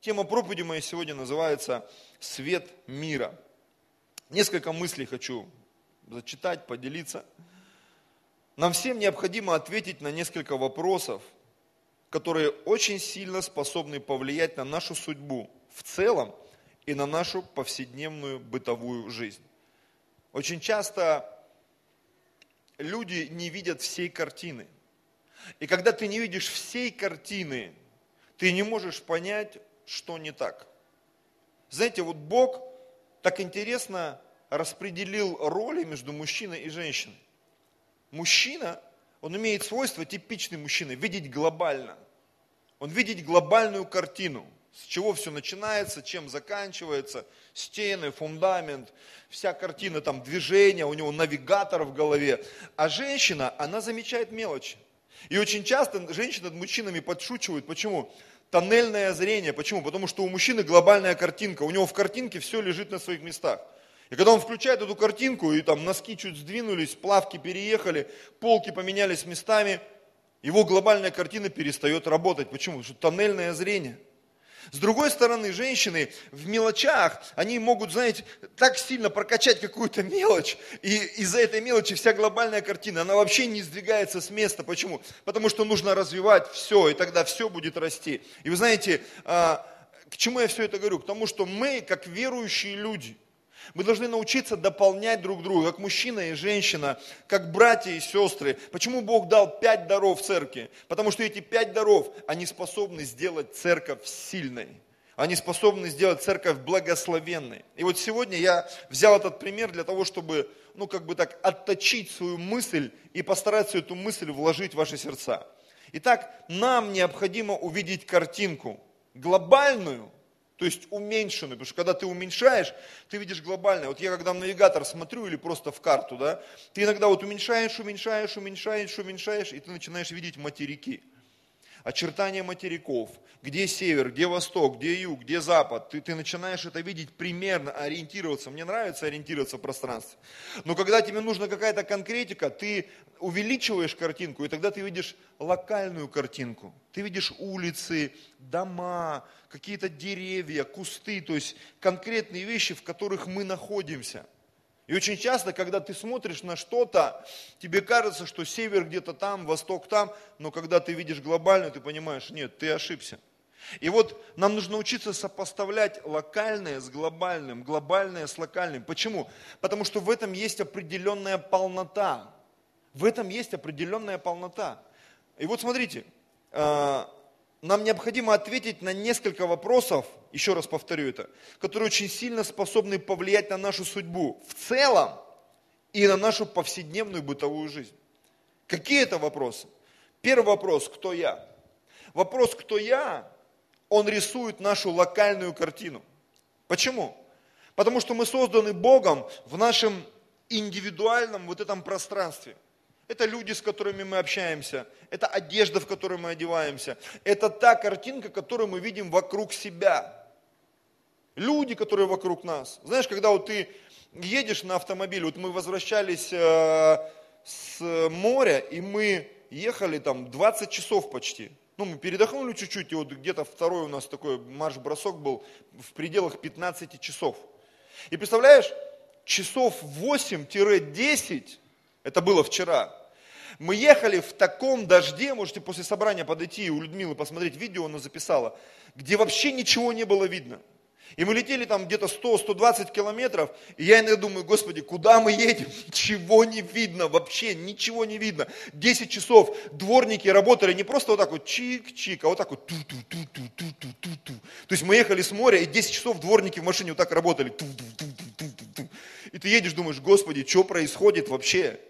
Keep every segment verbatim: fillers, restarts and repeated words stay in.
Тема проповеди моей сегодня называется «Свет мира». Несколько мыслей хочу зачитать, поделиться. Нам всем необходимо ответить на несколько вопросов, которые очень сильно способны повлиять на нашу судьбу в целом и на нашу повседневную бытовую жизнь. Очень часто люди не видят всей картины. И когда ты не видишь всей картины, ты не можешь понять, что не так. Знаете, вот Бог так интересно распределил роли между мужчиной и женщиной. Мужчина, он имеет свойство, типичный мужчина, видеть глобально. Он видит глобальную картину, с чего все начинается, чем заканчивается, стены, фундамент, вся картина, там движение, у него навигатор в голове. А женщина, она замечает мелочи. И очень часто женщины над мужчинами подшучивают. Почему? Тоннельное зрение. Почему? Потому что у мужчины глобальная картинка. У него в картинке все лежит на своих местах. И когда он включает эту картинку, и там носки чуть сдвинулись, плавки переехали, полки поменялись местами, его глобальная картина перестает работать. Почему? Потому что тоннельное зрение. С другой стороны, женщины в мелочах, они могут, знаете, так сильно прокачать какую-то мелочь, и из-за этой мелочи вся глобальная картина, она вообще не сдвигается с места. Почему? Потому что нужно развивать все, и тогда все будет расти. И вы знаете, к чему я все это говорю? К тому, что мы, как верующие люди, мы должны научиться дополнять друг друга, как мужчина и женщина, как братья и сестры. Почему Бог дал пять даров церкви? Потому что эти пять даров, они способны сделать церковь сильной. Они способны сделать церковь благословенной. И вот сегодня я взял этот пример для того, чтобы, ну, как бы так, отточить свою мысль и постараться эту мысль вложить в ваши сердца. Итак, нам необходимо увидеть картинку глобальную, то есть уменьшенную, потому что когда ты уменьшаешь, ты видишь глобально. Вот я когда в навигатор смотрю или просто в карту, да, ты иногда вот уменьшаешь, уменьшаешь, уменьшаешь, уменьшаешь, и ты начинаешь видеть материки. Очертания материков, где север, где восток, где юг, где запад. Ты, ты начинаешь это видеть примерно, ориентироваться. Мне нравится ориентироваться в пространстве. Но когда тебе нужна какая-то конкретика, ты увеличиваешь картинку, и тогда ты видишь локальную картинку. Ты видишь улицы, дома, какие-то деревья, кусты, то есть конкретные вещи, в которых мы находимся. И очень часто, когда ты смотришь на что-то, тебе кажется, что север где-то там, восток там, но когда ты видишь глобально, ты понимаешь, нет, ты ошибся. И вот нам нужно учиться сопоставлять локальное с глобальным, глобальное с локальным. Почему? Потому что в этом есть определенная полнота. В этом есть определенная полнота. И вот смотрите, нам необходимо ответить на несколько вопросов, еще раз повторю это, которые очень сильно способны повлиять на нашу судьбу в целом и на нашу повседневную бытовую жизнь. Какие это вопросы? Первый вопрос – кто я? Вопрос «кто я», он рисует нашу локальную картину. Почему? Потому что мы созданы Богом в нашем индивидуальном вот этом пространстве. Это люди, с которыми мы общаемся, это одежда, в которой мы одеваемся, это та картинка, которую мы видим вокруг себя. Люди, которые вокруг нас. Знаешь, когда вот ты едешь на автомобиле, вот мы возвращались э, с моря, и мы ехали там двадцать часов почти. Ну, мы передохнули чуть-чуть, и вот где-то второй у нас такой марш-бросок был в пределах пятнадцати часов. И представляешь, часов восемь-десять, это было вчера, мы ехали в таком дожде, можете после собрания подойти у Людмилы посмотреть видео, она записала, где вообще ничего не было видно. И мы летели там где-то сто-сто двадцать километров, и я иногда думаю, Господи, куда мы едем? Ничего не видно, вообще ничего не видно. десять часов дворники работали не просто вот так вот чик-чик, а вот так вот ту-ту-ту-ту-ту-ту-ту. То есть мы ехали с моря, и десять часов дворники в машине вот так работали. Ту-ту-ту-ту-ту-ту. И ты едешь, думаешь, Господи, что происходит вообще?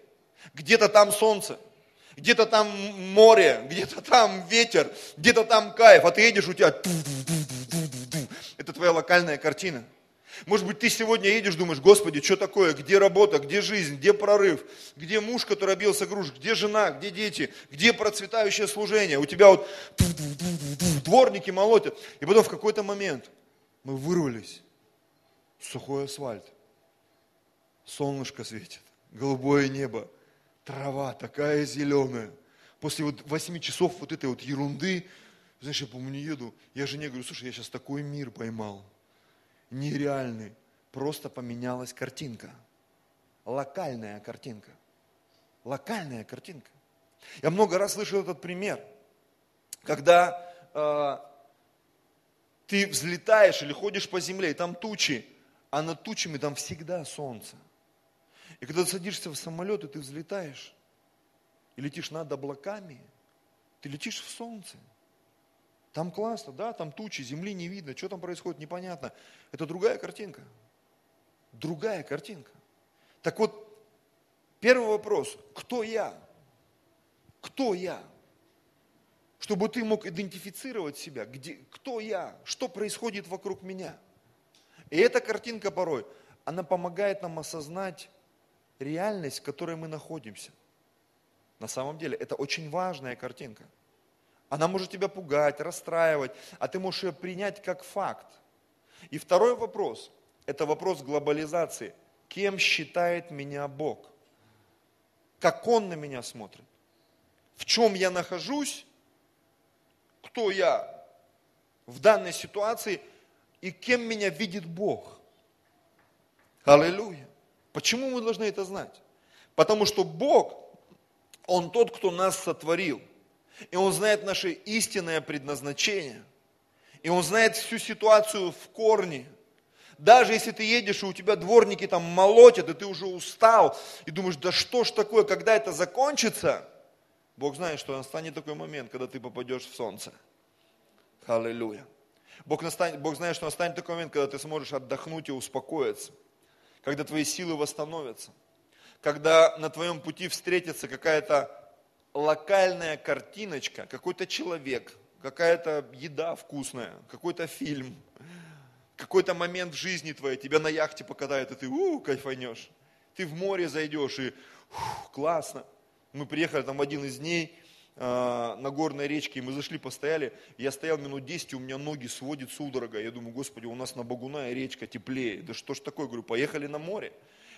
Где-то там солнце, где-то там море, где-то там ветер, где-то там кайф, а ты едешь, у тебя... Это твоя локальная картина. Может быть, ты сегодня едешь, думаешь, Господи, что такое, где работа, где жизнь, где прорыв, где муж, который обился груш, где жена, где дети, где процветающее служение. У тебя вот дворники молотят. И потом в какой-то момент мы вырвались. Сухой асфальт, солнышко светит, голубое небо. Трава такая зеленая. После вот восьми часов вот этой вот ерунды, Знаешь, я помню, не еду, я жене говорю, слушай, я сейчас такой мир поймал, нереальный, просто поменялась картинка, локальная картинка, локальная картинка. Я много раз слышал этот пример, когда э, ты взлетаешь или ходишь по земле, и там тучи, а над тучами там всегда солнце. И когда ты садишься в самолет, и ты взлетаешь, и летишь над облаками, ты летишь в солнце. Там классно, да, там тучи, земли не видно, что там происходит, непонятно. Это другая картинка. Другая картинка. Так вот, первый вопрос, кто я? Кто я? Чтобы ты мог идентифицировать себя, где, кто я, что происходит вокруг меня. И эта картинка порой, она помогает нам осознать реальность, в которой мы находимся. На самом деле, это очень важная картинка. Она может тебя пугать, расстраивать, а ты можешь ее принять как факт. И второй вопрос, это вопрос глобализации. Кем считает меня Бог? Как Он на меня смотрит? В чем я нахожусь? Кто я в данной ситуации? И кем меня видит Бог? Аллилуйя! Почему мы должны это знать? Потому что Бог, Он тот, кто нас сотворил. И Он знает наше истинное предназначение. И Он знает всю ситуацию в корне. Даже если ты едешь, и у тебя дворники там молотят, и ты уже устал, и думаешь, да что ж такое, когда это закончится? Бог знает, что настанет такой момент, когда ты попадешь в солнце. Аллилуйя! Бог, настанет, Бог знает, что настанет такой момент, когда ты сможешь отдохнуть и успокоиться, когда твои силы восстановятся, когда на твоем пути встретится какая-то локальная картиночка, какой-то человек, какая-то еда вкусная, какой-то фильм, какой-то момент в жизни твоей, тебя на яхте покатают, и ты у, кайфанешь, ты в море зайдешь, и ух, классно. Мы приехали там один из дней э, на горной речке, и мы зашли, постояли, я стоял минут десять, и у меня ноги сводит судорога, я думаю, Господи, у нас на Багуна и речка теплее, да что ж такое, говорю, поехали на море.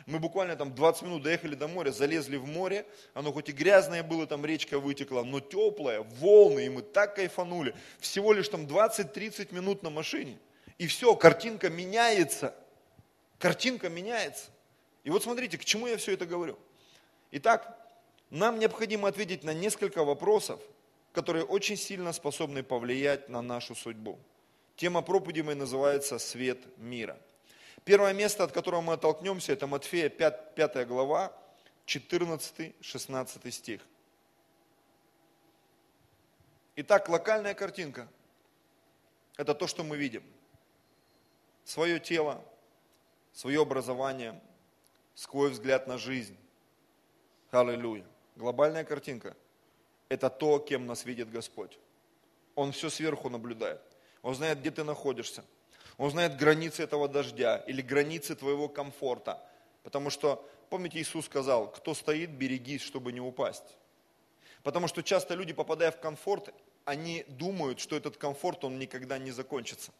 Мы буквально там двадцать минут доехали до моря, залезли в море, оно хоть и грязное было, там речка вытекла, но теплое, волны, и мы так кайфанули. Всего лишь там двадцать-тридцать минут на машине, и все, картинка меняется, картинка меняется. И вот смотрите, к чему я все это говорю. Итак, нам необходимо ответить на несколько вопросов, которые очень сильно способны повлиять на нашу судьбу. Тема проповеди моей называется «Свет мира». Первое место, от которого мы оттолкнемся, это Матфея пятая глава, четырнадцатый-шестнадцатый стих. Итак, локальная картинка – это то, что мы видим. Свое тело, свое образование, свой взгляд на жизнь. Аллилуйя. Глобальная картинка – это то, кем нас видит Господь. Он все сверху наблюдает. Он знает, где ты находишься. Он знает границы этого дождя или границы твоего комфорта. Потому что, помните, Иисус сказал, кто стоит, берегись, чтобы не упасть. Потому что часто люди, попадая в комфорт, они думают, что этот комфорт, он никогда не закончится.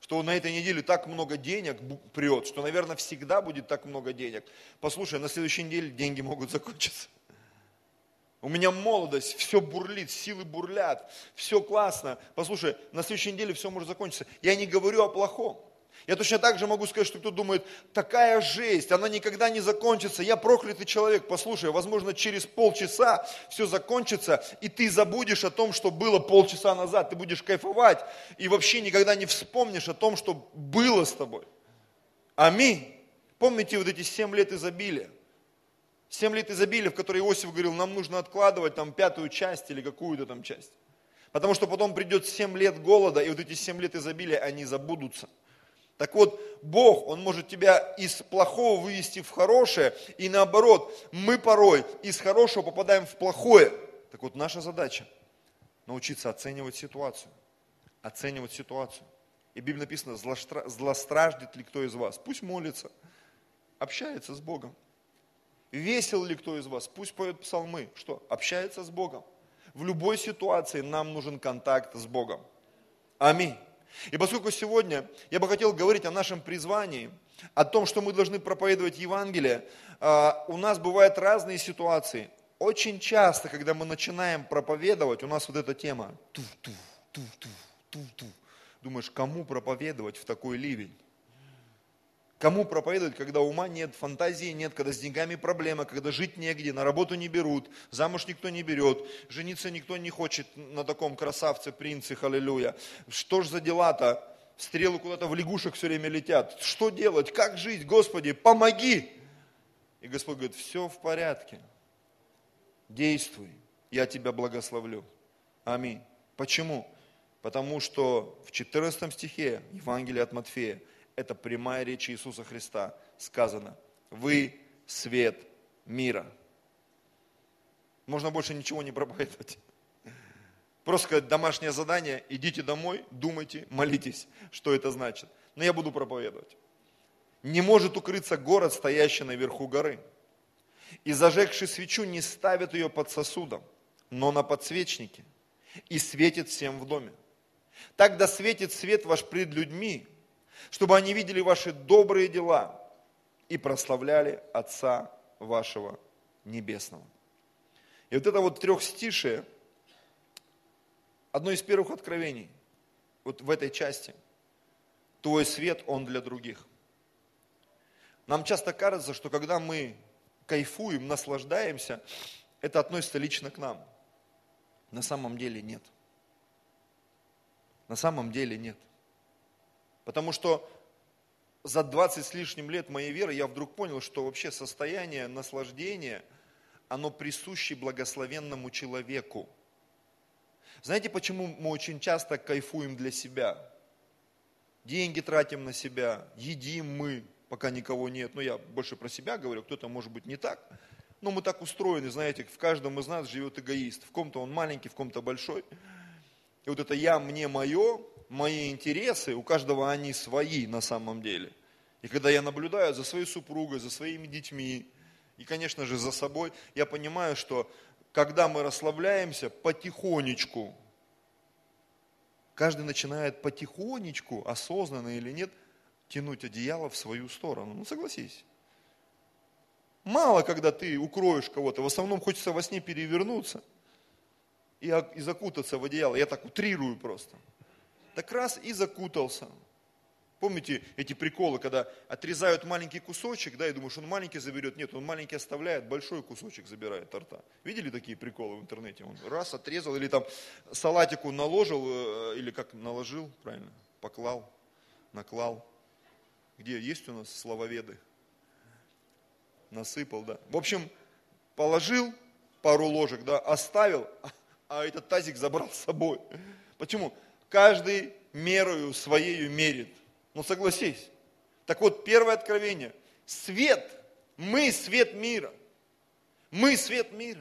Что на этой неделе так много денег прет, что, наверное, всегда будет так много денег. Послушай, на следующей неделе деньги могут закончиться. У меня молодость, все бурлит, силы бурлят, все классно. Послушай, на следующей неделе все может закончиться. Я не говорю о плохом. Я точно так же могу сказать, что кто думает, такая жесть, она никогда не закончится, я проклятый человек. Послушай, возможно, через полчаса все закончится, и ты забудешь о том, что было полчаса назад. Ты будешь кайфовать и вообще никогда не вспомнишь о том, что было с тобой. Аминь. Помните вот эти семь лет изобилия? Семь лет изобилия, в которые Иосиф говорил, нам нужно откладывать там пятую часть или какую-то там часть. Потому что потом придет семь лет голода, и вот эти семь лет изобилия, они забудутся. Так вот, Бог, Он может тебя из плохого вывести в хорошее, и наоборот, мы порой из хорошего попадаем в плохое. Так вот, наша задача научиться оценивать ситуацию. Оценивать ситуацию. И в Библии написано, злостраждет ли кто из вас? Пусть молится, общается с Богом. Весел ли кто из вас? Пусть поет псалмы. Что? Общается с Богом. В любой ситуации нам нужен контакт с Богом. Аминь. И поскольку сегодня я бы хотел говорить о нашем призвании, о том, что мы должны проповедовать Евангелие, у нас бывают разные ситуации. Очень часто, когда мы начинаем проповедовать, у нас вот эта тема. Туф-туф, ту-ту, ту-ту. Думаешь, кому проповедовать в такой ливень? Кому проповедовать, когда ума нет, фантазии нет, когда с деньгами проблема, когда жить негде, на работу не берут, замуж никто не берет, жениться никто не хочет на таком красавце, принце, аллилуйя. Что ж за дела-то? Стрелы куда-то в лягушек все время летят. Что делать? Как жить? Господи, помоги! И Господь говорит, все в порядке. Действуй, я тебя благословлю. Аминь. Почему? Потому что в четырнадцатом стихе Евангелия от Матфея это прямая речь Иисуса Христа. Сказано, вы свет мира. Можно больше ничего не проповедовать. Просто сказать, домашнее задание, идите домой, думайте, молитесь, что это значит. Но я буду проповедовать. Не может укрыться город, стоящий наверху горы. И зажегший свечу не ставит ее под сосудом, но на подсвечнике. И светит всем в доме. Тогда светит свет ваш пред людьми, чтобы они видели ваши добрые дела и прославляли Отца вашего Небесного. И вот это вот трехстишие, одно из первых откровений, вот в этой части. Твой свет, он для других. Нам часто кажется, что когда мы кайфуем, наслаждаемся, это относится лично к нам. На самом деле нет. На самом деле нет. Потому что за двадцать с лишним лет моей веры я вдруг понял, что вообще состояние наслаждения, оно присуще благословенному человеку. Знаете, почему мы очень часто кайфуем для себя? Деньги тратим на себя, едим мы, пока никого нет. Ну, я больше про себя говорю, кто-то, может быть, не так. Но мы так устроены, знаете, в каждом из нас живет эгоист. В ком-то он маленький, в ком-то большой. И вот это я, мне, мое, мои интересы, у каждого они свои на самом деле. И когда я наблюдаю за своей супругой, за своими детьми, и, конечно же, за собой, я понимаю, что когда мы расслабляемся, потихонечку, каждый начинает потихонечку, осознанно или нет, тянуть одеяло в свою сторону. Ну, согласись. Мало, когда ты укроешь кого-то, в основном хочется во сне перевернуться и, и закутаться в одеяло. Я так утрирую просто. Так раз и закутался. Помните эти приколы, когда отрезают маленький кусочек, да, и думаешь, он маленький заберет. Нет, он маленький оставляет, большой кусочек забирает торта. Видели такие приколы в интернете? Он раз отрезал или там салатику наложил, или как наложил, правильно, поклал, наклал. Где есть у нас слововеды? Насыпал, да. В общем, положил пару ложек, да, оставил, а этот тазик забрал с собой. Почему? Каждый мерою своею мерит. Ну, согласись. Так вот, первое откровение. Свет. Мы свет мира. Мы свет мира.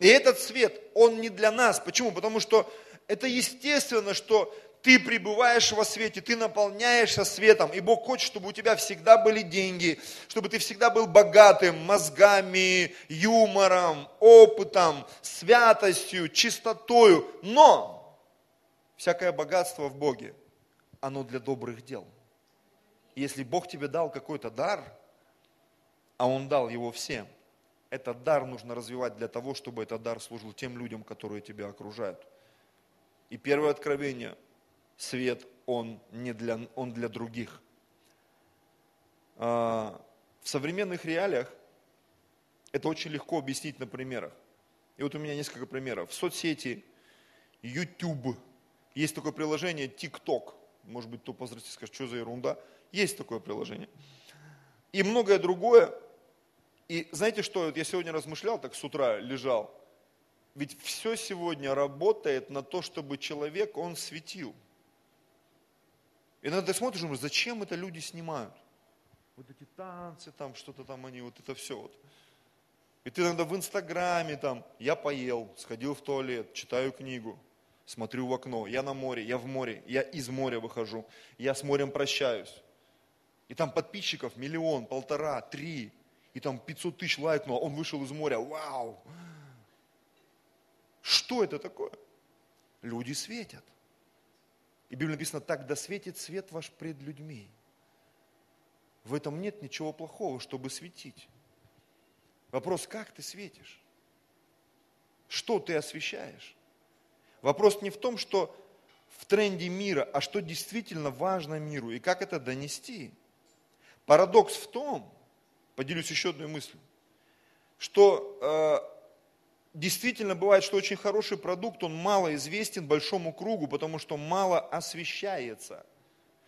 И этот свет, он не для нас. Почему? Потому что это естественно, что ты пребываешь во свете, ты наполняешься светом. И Бог хочет, чтобы у тебя всегда были деньги, чтобы ты всегда был богатым мозгами, юмором, опытом, святостью, чистотою. Но всякое богатство в Боге, оно для добрых дел. Если Бог тебе дал какой-то дар, а Он дал его всем, этот дар нужно развивать для того, чтобы этот дар служил тем людям, которые тебя окружают. И первое откровение – свет, он, не для, он для других. В современных реалиях это очень легко объяснить на примерах. И вот у меня несколько примеров. В соцсети, YouTube, есть такое приложение TikTok. Может быть, кто поздравит, скажет, что за ерунда. Есть такое приложение. И многое другое. И знаете что, я сегодня размышлял, так с утра лежал. Ведь все сегодня работает на то, чтобы человек, он светил. И иногда ты смотришь, думаешь, зачем это люди снимают? Вот эти танцы там, что-то там они, вот это все. Вот. И ты иногда в Инстаграме там, я поел, сходил в туалет, читаю книгу, смотрю в окно, я на море, я в море, я из моря выхожу, я с морем прощаюсь. И там подписчиков миллион, полтора, три, и там пятьсот тысяч лайкнуло, он вышел из моря, вау! Что это такое? Люди светят. И Библия написана, так да светит свет ваш пред людьми. В этом нет ничего плохого, чтобы светить. Вопрос, как ты светишь? Что ты освещаешь? Вопрос не в том, что в тренде мира, а что действительно важно миру и как это донести. Парадокс в том, поделюсь еще одной мыслью, что э, действительно бывает, что очень хороший продукт, он мало известен большому кругу, потому что мало освещается.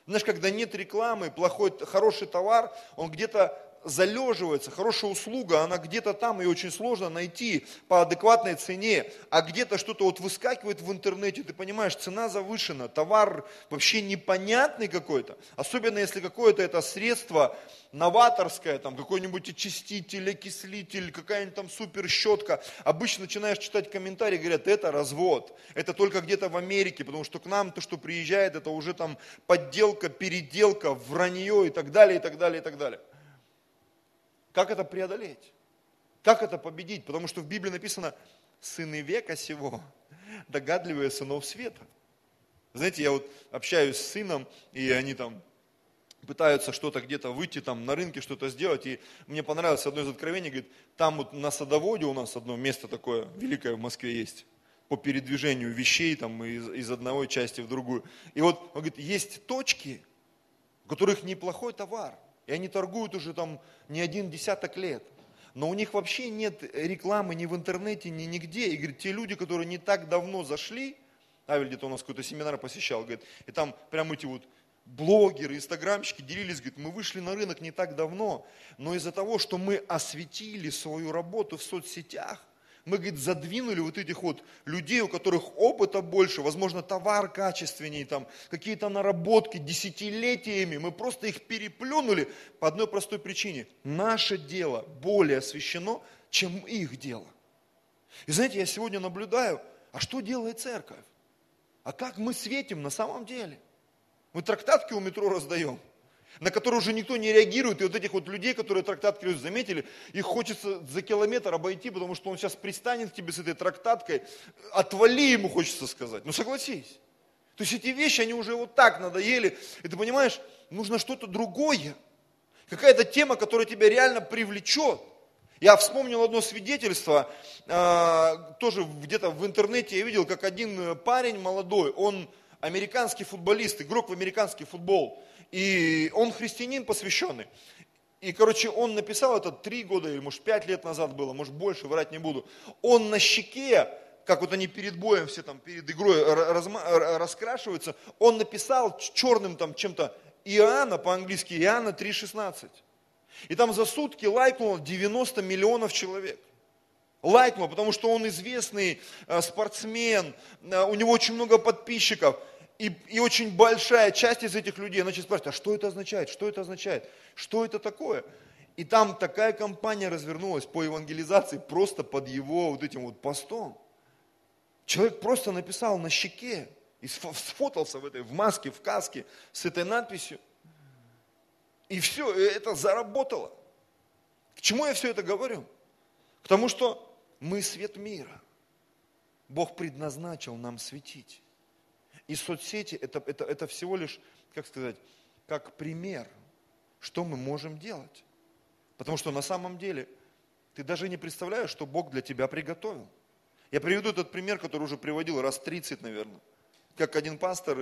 Знаешь, когда нет рекламы, плохой, хороший товар, он где-то залеживается, хорошая услуга, она где-то там, ее очень сложно найти по адекватной цене, а где-то что-то вот выскакивает в интернете, ты понимаешь, цена завышена, товар вообще непонятный какой-то, особенно если какое-то это средство новаторское, там какой-нибудь очиститель, окислитель, какая-нибудь там суперщетка. Обычно начинаешь читать комментарии, говорят, это развод, это только где-то в Америке, потому что к нам то, что приезжает, это уже там подделка, переделка, вранье и так далее, и так далее, и так далее. Как это преодолеть? Как это победить? Потому что в Библии написано, сыны века сего, догадливые сынов света. Знаете, я вот общаюсь с сыном, и они там пытаются что-то где-то выйти, там на рынке что-то сделать. И мне понравилось одно из откровений, говорит, там вот на Садоводе у нас одно место такое великое в Москве есть, по передвижению вещей там из, из одной части в другую. И вот он говорит, есть точки, у которых неплохой товар. И они торгуют уже там не один десяток лет. Но у них вообще нет рекламы ни в интернете, ни нигде. И говорит, те люди, которые не так давно зашли, Авель где-то у нас какой-то семинар посещал, говорит, и там прям эти вот блогеры, инстаграмщики делились, говорит, мы вышли на рынок не так давно, но из-за того, что мы осветили свою работу в соцсетях, мы, говорит, задвинули вот этих вот людей, у которых опыта больше, возможно, товар качественнее, там, какие-то наработки десятилетиями. Мы просто их переплюнули по одной простой причине. Наше дело более освящено, чем их дело. И знаете, я сегодня наблюдаю, а что делает церковь? А как мы светим на самом деле? Мы трактатки у метро раздаем, на которые уже никто не реагирует, и вот этих вот людей, которые трактатки заметили, их хочется за километр обойти, потому что он сейчас пристанет к тебе с этой трактаткой, отвали ему, хочется сказать, ну согласись. То есть эти вещи, они уже вот так надоели, и ты понимаешь, нужно что-то другое, какая-то тема, которая тебя реально привлечет. Я вспомнил одно свидетельство, тоже где-то в интернете я видел, как один парень молодой, он американский футболист, игрок в американский футбол, и он христианин посвященный. И, короче, он написал это три года, или, может, пять лет назад было, может, больше, врать не буду. Он на щеке, как вот они перед боем все там, перед игрой разма- раскрашиваются, он написал черным там чем-то Иоанна, по-английски Иоанна три шестнадцать. И там за сутки лайкнуло девяносто миллионов человек. Лайкнуло, потому что он известный спортсмен, у него очень много подписчиков. И, и очень большая часть из этих людей начали спрашивать, а что это означает, что это означает, что это такое? И там такая кампания развернулась по евангелизации просто под его вот этим вот постом. Человек просто написал на щеке, и сфотался в этой, в маске, в каске, с этой надписью. И все, это заработало. К чему я все это говорю? К тому, что мы свет мира. Бог предназначил нам светить. И соцсети это, – это, это всего лишь, как сказать, как пример, что мы можем делать. Потому что на самом деле ты даже не представляешь, что Бог для тебя приготовил. Я приведу этот пример, который уже приводил раз тридцать, наверное. Как один пастор,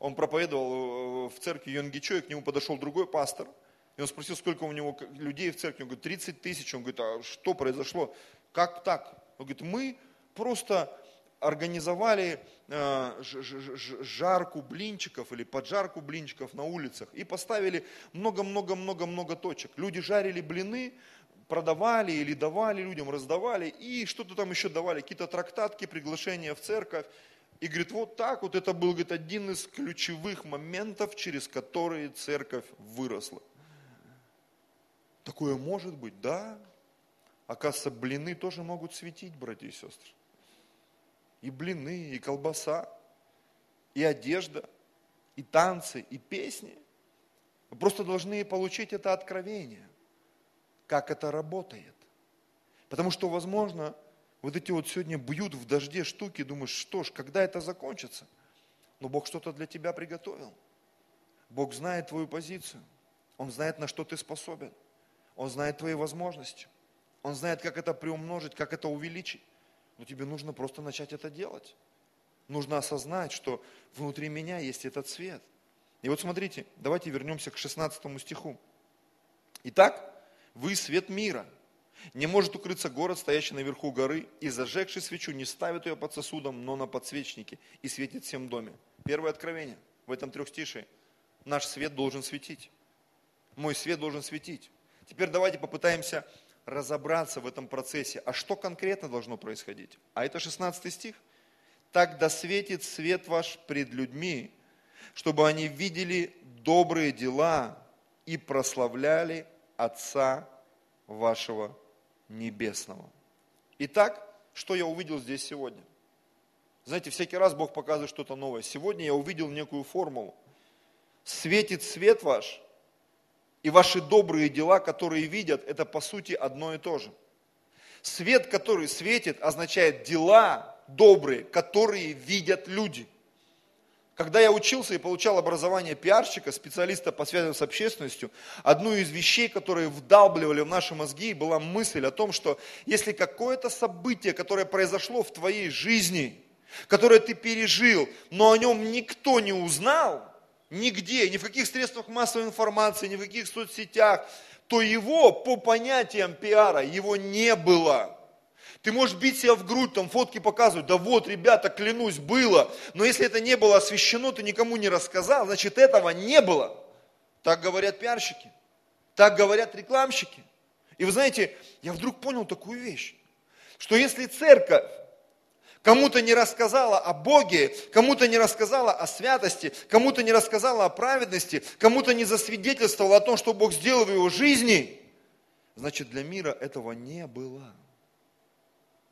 он проповедовал в церкви Йонги Чо, и к нему подошел другой пастор. И он спросил, сколько у него людей в церкви. Он говорит, тридцать тысяч. Он говорит, а что произошло? Как так? Он говорит, мы просто... организовали э, ж, ж, ж, жарку блинчиков или поджарку блинчиков на улицах и поставили много-много-много-много точек. Люди жарили блины, продавали или давали людям, раздавали и что-то там еще давали, какие-то трактатки, приглашения в церковь. И говорит, вот так вот это был, говорит, один из ключевых моментов, через которые церковь выросла. Такое может быть, да? Оказывается, блины тоже могут светить, братья и сестры. И блины, и колбаса, и одежда, и танцы, и песни. Вы просто должны получить это откровение, как это работает. Потому что, возможно, вот эти вот сегодня бьют в дожде штуки, думаешь, что ж, когда это закончится? Но Бог что-то для тебя приготовил. Бог знает твою позицию, Он знает, на что ты способен, Он знает твои возможности, Он знает, как это приумножить, как это увеличить. Но тебе нужно просто начать это делать. нужно осознать, что внутри меня есть этот свет. И вот смотрите, давайте вернемся к шестнадцатому стиху. Итак, вы свет мира. Не может укрыться город, стоящий наверху горы, и зажегший свечу не ставит ее под сосудом, но на подсвечнике, и светит всем в доме. Первое откровение в этом трехстишии. Наш свет должен светить. Мой свет должен светить. Теперь давайте попытаемся разобраться в этом процессе. А что конкретно должно происходить? А это шестнадцатый стих. «Так досветит свет ваш пред людьми, чтобы они видели добрые дела и прославляли Отца вашего Небесного». Итак, что я увидел здесь сегодня? Знаете, всякий раз Бог показывает что-то новое. Сегодня я увидел некую формулу. Светит свет ваш, и ваши добрые дела, которые видят, это по сути одно и то же. Свет, который светит, означает дела добрые, которые видят люди. Когда я учился и получал образование пиарщика, специалиста по связям с общественностью, одну из вещей, которые вдалбливали в наши мозги, была мысль о том, что если какое-то событие, которое произошло в твоей жизни, которое ты пережил, но о нем никто не узнал, нигде, ни в каких средствах массовой информации, ни в каких соцсетях, то его, по понятиям пиара, его не было. Ты можешь бить себя в грудь, там фотки показывают, да вот, ребята, клянусь, было. Но если это не было освещено, ты никому не рассказал, значит, этого не было. Так говорят пиарщики, так говорят рекламщики. И вы знаете, я вдруг понял такую вещь, что если церковь кому-то не рассказала о Боге, кому-то не рассказала о святости, кому-то не рассказала о праведности, кому-то не засвидетельствовала о том, что Бог сделал в его жизни, значит, для мира этого не было.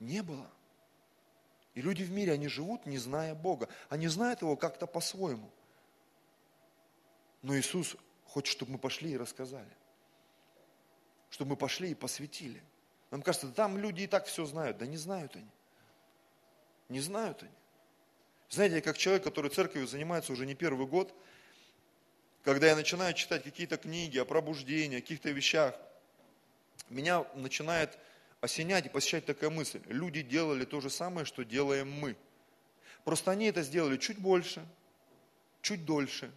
Не было. И люди в мире, они живут, не зная Бога. Они знают Его как-то по-своему. Но Иисус хочет, чтобы мы пошли и рассказали. Чтобы мы пошли и посвятили. Нам кажется, там люди и так все знают. Да не знают они. Не знают они. Знаете, я как человек, который церковью занимается уже не первый год, когда я начинаю читать какие-то книги о пробуждении, о каких-то вещах, меня начинает осенять и посещать такая мысль. Люди делали то же самое, что делаем мы. Просто они это сделали чуть больше, чуть дольше.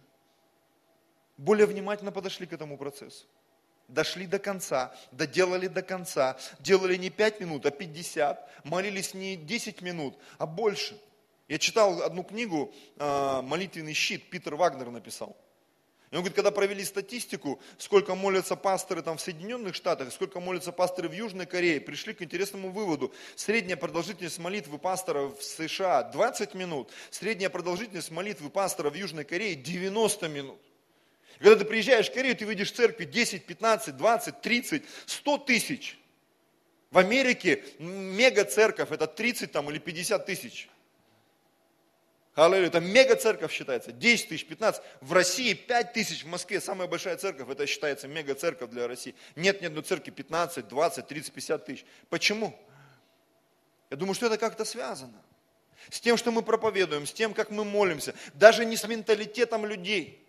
Более внимательно подошли к этому процессу. Дошли до конца, доделали до конца. Делали не пять минут, а пятьдесят. Молились не десять минут, а больше. Я читал одну книгу «Молитвенный щит», Питер Вагнер написал. И он говорит, когда провели статистику, сколько молятся пасторы там в Соединенных Штатах, сколько молятся пасторы в Южной Корее, пришли к интересному выводу. Средняя продолжительность молитвы пастора в США двадцать минут, средняя продолжительность молитвы пастора в Южной Корее девяносто минут. И когда ты приезжаешь в Корею, ты видишь в церкви десять, пятнадцать, двадцать, тридцать, сто тысяч. В Америке мега-церковь, это тридцать там, или пятьдесят тысяч. Аллилуйя, это мега-церковь считается, десять тысяч, пятнадцать. В России пять тысяч, в Москве самая большая церковь, это считается мега-церковь для России. Нет ни одной церкви пятнадцать, двадцать, тридцать, пятьдесят тысяч. Почему? Я думаю, что это как-то связано. С тем, что мы проповедуем, с тем, как мы молимся. Даже не с менталитетом людей.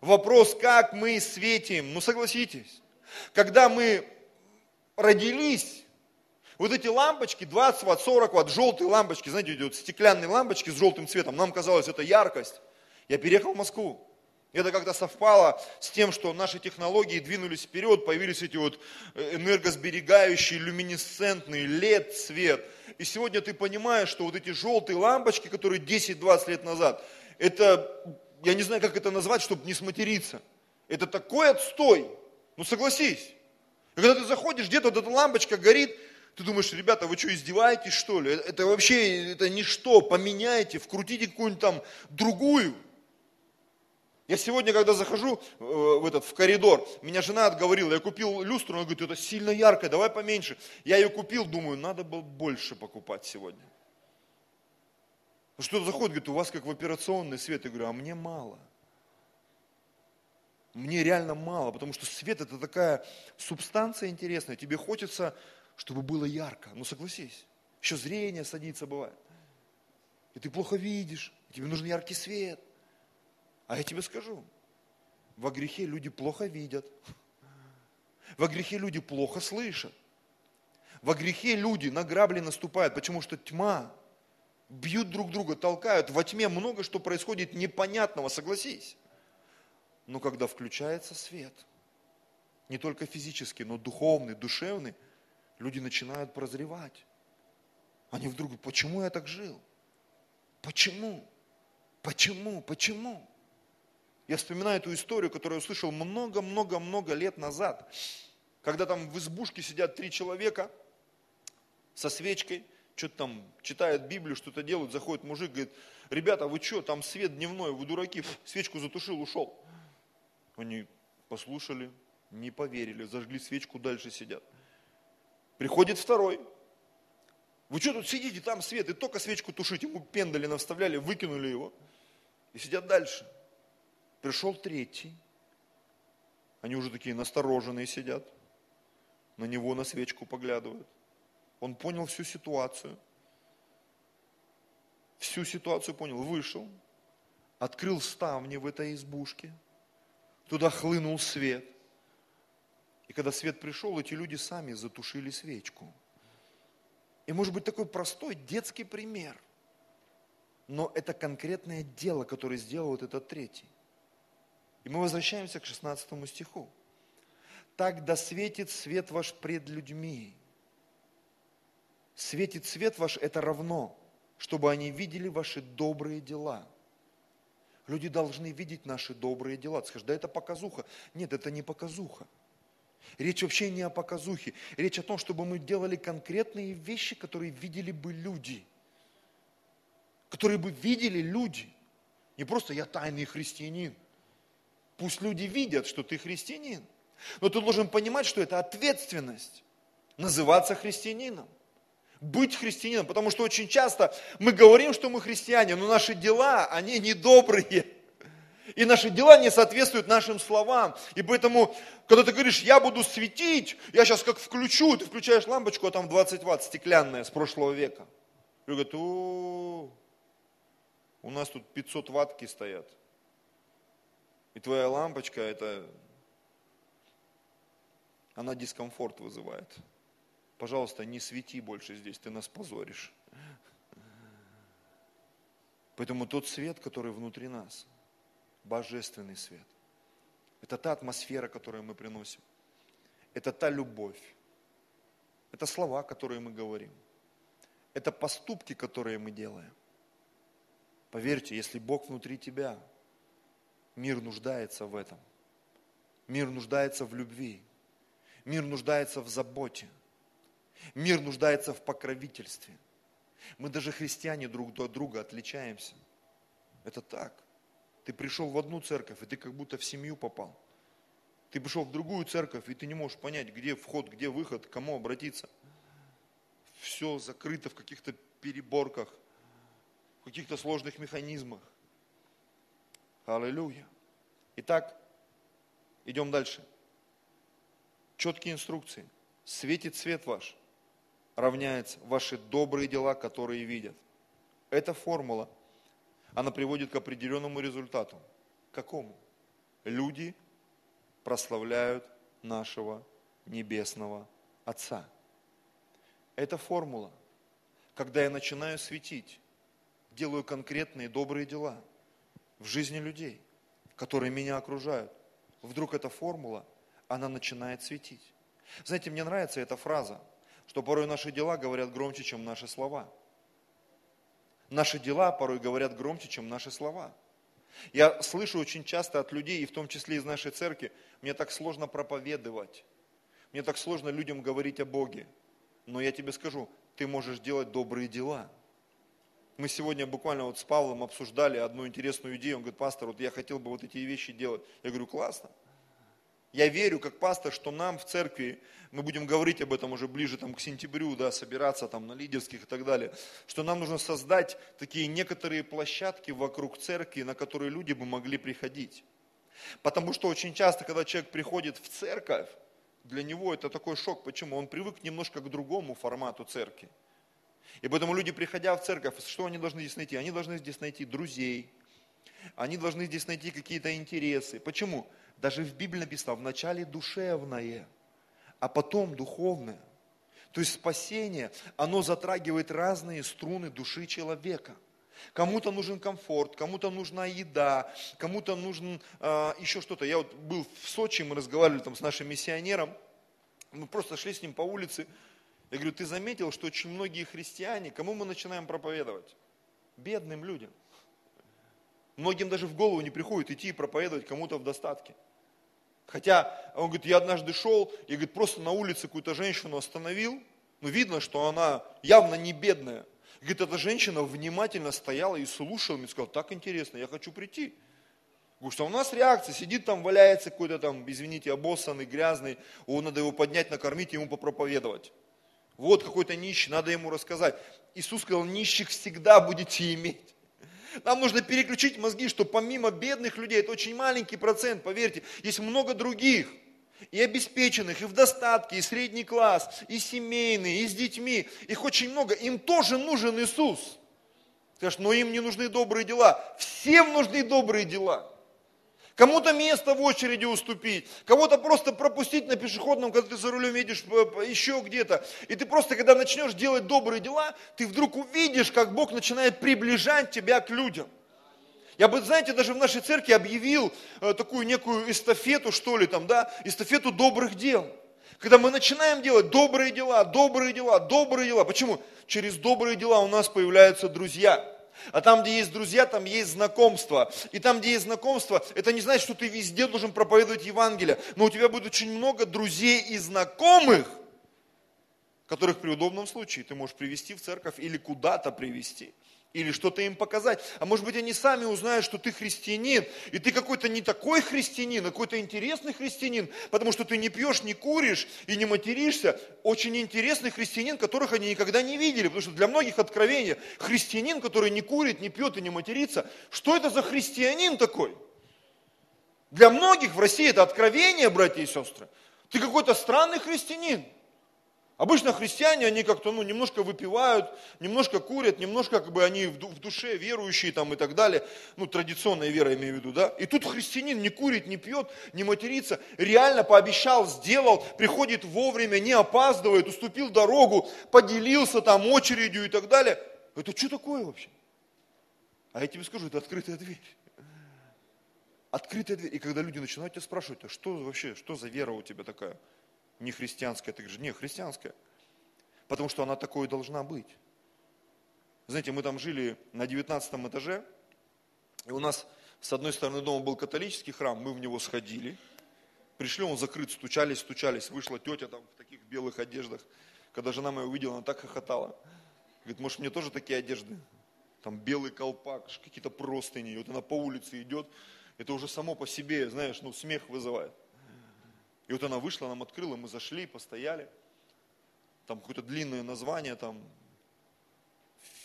Вопрос, как мы светим. Ну согласитесь, когда мы родились... Вот эти лампочки, двадцать ватт, сорок ватт, желтые лампочки, знаете, эти вот стеклянные лампочки с желтым цветом, нам казалось, это яркость. Я переехал в Москву. Это как-то совпало с тем, что наши технологии двинулись вперед, появились эти вот энергосберегающие, люминесцентные, эл и ди-свет. И сегодня ты понимаешь, что вот эти желтые лампочки, которые десять-двадцать лет назад, это, я не знаю, как это назвать, чтобы не сматериться. Это такой отстой. Ну согласись. И когда ты заходишь, где-то вот эта лампочка горит, ты думаешь, ребята, вы что, издеваетесь, что ли? Это вообще, это ничто, поменяйте, вкрутите какую-нибудь там другую. Я сегодня, когда захожу в, этот, в коридор, меня жена отговорила, я купил люстру, она говорит, это сильно ярко, давай поменьше. Я ее купил, думаю, надо было больше покупать сегодня. Что-то заходит, говорит, у вас как в операционный свет. Я говорю, а мне мало. Мне реально мало, потому что свет это такая субстанция интересная, тебе хочется... чтобы было ярко. Ну согласись, еще зрение садится бывает. И ты плохо видишь, тебе нужен яркий свет. А я тебе скажу, во грехе люди плохо видят. Во грехе люди плохо слышат. Во грехе люди на грабли наступают, потому что тьма бьют друг друга, толкают. Во тьме много что происходит непонятного, согласись. Но когда включается свет, не только физический, но духовный, душевный, люди начинают прозревать. Они вдруг: почему я так жил? Почему? Почему? Почему? Я вспоминаю эту историю, которую я услышал много-много-много лет назад, когда там в избушке сидят три человека со свечкой, что-то там читают Библию, что-то делают, заходит мужик, говорит: ребята, вы что, там свет дневной, вы дураки, свечку затушил, ушел. Они послушали, не поверили, зажгли свечку, дальше сидят. Приходит второй: вы что тут сидите, там свет, и только свечку тушить, ему пендали навставляли, выкинули его, и сидят дальше. Пришел третий, они уже такие настороженные сидят, на него, на свечку поглядывают. Он понял всю ситуацию, всю ситуацию понял, вышел, открыл ставни в этой избушке, туда хлынул свет. И когда свет пришел, эти люди сами затушили свечку. И может быть такой простой детский пример, но это конкретное дело, которое сделал вот этот третий. И мы возвращаемся к шестнадцатому стиху. «Так да светит свет ваш пред людьми». Светит свет ваш – это равно, чтобы они видели ваши добрые дела. Люди должны видеть наши добрые дела. Ты скажешь: да это показуха. Нет, это не показуха. Речь вообще не о показухе. Речь о том, чтобы мы делали конкретные вещи, которые видели бы люди. Которые бы видели люди. Не просто я тайный христианин. Пусть люди видят, что ты христианин. Но ты должен понимать, что это ответственность. Называться христианином. Быть христианином. Потому что очень часто мы говорим, что мы христиане, но наши дела, они недобрые. И наши дела не соответствуют нашим словам. И поэтому, когда ты говоришь: я буду светить, я сейчас как включу, ты включаешь лампочку, а там двадцать ватт стеклянная с прошлого века. И говорят: у нас тут пятьсот ваттки стоят. И твоя лампочка, это, она дискомфорт вызывает. Пожалуйста, не свети больше здесь, ты нас позоришь. Поэтому тот свет, который внутри нас, божественный свет, это та атмосфера, которую мы приносим, это та любовь, это слова, которые мы говорим, это поступки, которые мы делаем. Поверьте, если Бог внутри тебя, мир нуждается в этом. Мир нуждается в любви, мир нуждается в заботе. Мир нуждается в покровительстве. Мы даже христиане друг от друга отличаемся. Это так. Ты пришел в одну церковь, и ты как будто в семью попал. Ты пришел в другую церковь, и ты не можешь понять, где вход, где выход, к кому обратиться. Все закрыто в каких-то переборках, в каких-то сложных механизмах. Аллилуйя. Итак, идем дальше. Четкие инструкции. Светит свет ваш, равняется ваши добрые дела, которые видят. Эта формула, она приводит к определенному результату. Какому? Люди прославляют нашего небесного Отца. Эта формула, когда я начинаю светить, делаю конкретные добрые дела в жизни людей, которые меня окружают, вдруг эта формула, она начинает светить. Знаете, мне нравится эта фраза, что порой наши дела говорят громче, чем наши слова. Наши дела порой говорят громче, чем наши слова. Я слышу очень часто от людей, и в том числе из нашей церкви: мне так сложно проповедовать, мне так сложно людям говорить о Боге. Но я тебе скажу, ты можешь делать добрые дела. Мы сегодня буквально вот с Павлом обсуждали одну интересную идею. Он говорит: пастор, вот я хотел бы вот эти вещи делать. Я говорю: классно. Я верю, как пастор, что нам в церкви, мы будем говорить об этом уже ближе там, к сентябрю, да, собираться там, на лидерских и так далее, что нам нужно создать такие некоторые площадки вокруг церкви, на которые люди бы могли приходить. Потому что очень часто, когда человек приходит в церковь, для него это такой шок. Почему? Он привык немножко к другому формату церкви. И поэтому люди, приходя в церковь, что они должны здесь найти? Они должны здесь найти друзей, они должны здесь найти какие-то интересы. Почему? Даже в Библии написано: вначале душевное, а потом духовное. То есть спасение, оно затрагивает разные струны души человека. Кому-то нужен комфорт, кому-то нужна еда, кому-то нужен э, еще что-то. Я вот был в Сочи, мы разговаривали там с нашим миссионером, мы просто шли с ним по улице. Я говорю, ты заметил, что очень многие христиане, кому мы начинаем проповедовать? Бедным людям. Многим даже в голову не приходит идти и проповедовать кому-то в достатке. Хотя, он говорит, я однажды шел, и говорит, просто на улице какую-то женщину остановил, ну видно, что она явно не бедная. Говорит, эта женщина внимательно стояла и слушала, мне сказала, так интересно, я хочу прийти. Говорю, что у нас реакция, сидит там, валяется какой-то там, извините, обоссанный, грязный, о, надо его поднять, накормить, ему попроповедовать. Вот какой-то нищий, надо ему рассказать. Иисус сказал, нищих всегда будете иметь. Нам нужно переключить мозги, что помимо бедных людей, это очень маленький процент, поверьте, есть много других, и обеспеченных, и в достатке, и средний класс, и семейный, и с детьми, их очень много, им тоже нужен Иисус. Скажешь, но им не нужны добрые дела. Всем нужны добрые дела. Кому-то место в очереди уступить, кого-то просто пропустить на пешеходном, когда ты за рулем едешь еще где-то. И ты просто, когда начнешь делать добрые дела, ты вдруг увидишь, как Бог начинает приближать тебя к людям. Я бы, знаете, даже в нашей церкви объявил такую некую эстафету, что ли, там, да, эстафету добрых дел. Когда мы начинаем делать добрые дела, добрые дела, добрые дела. Почему? Через добрые дела у нас появляются друзья. А там, где есть друзья, там есть знакомства. И там, где есть знакомства, это не значит, что ты везде должен проповедовать Евангелие. Но у тебя будет очень много друзей и знакомых, которых при удобном случае ты можешь привести в церковь или куда-то привести. Или что-то им показать. А может быть, они сами узнают, что ты христианин. И ты какой-то не такой христианин, а какой-то интересный христианин. Потому что ты не пьешь, не куришь и не материшься. Очень интересный христианин, которых они никогда не видели. Потому что для многих откровение. Христианин, который не курит, не пьет и не матерится. Что это за христианин такой? Для многих в России это откровение, братья и сестры. Ты какой-то странный христианин. Обычно христиане, они как-то, ну, немножко выпивают, немножко курят, немножко, как бы, они в душе верующие, там, и так далее. Ну, традиционная вера, имею в виду, да. И тут христианин не курит, не пьет, не матерится, реально пообещал, сделал, приходит вовремя, не опаздывает, уступил дорогу, поделился там очередью и так далее. Это что такое вообще? А я тебе скажу, это открытая дверь. Открытая дверь. И когда люди начинают тебя спрашивать, а что вообще, что за вера у тебя такая? Не христианская, ты говоришь, не христианская, потому что она такой должна быть. Знаете, мы там жили на девятнадцатом этаже, и у нас с одной стороны дома был католический храм, мы в него сходили, пришли, он закрыт, стучались, стучались, вышла тетя там в таких белых одеждах, когда жена моя увидела, она так хохотала, говорит, может мне тоже такие одежды, там белый колпак, какие-то простыни, вот она по улице идет, это уже само по себе, знаешь, ну смех вызывает. И вот она вышла, нам открыла, мы зашли, постояли. Там какое-то длинное название, там,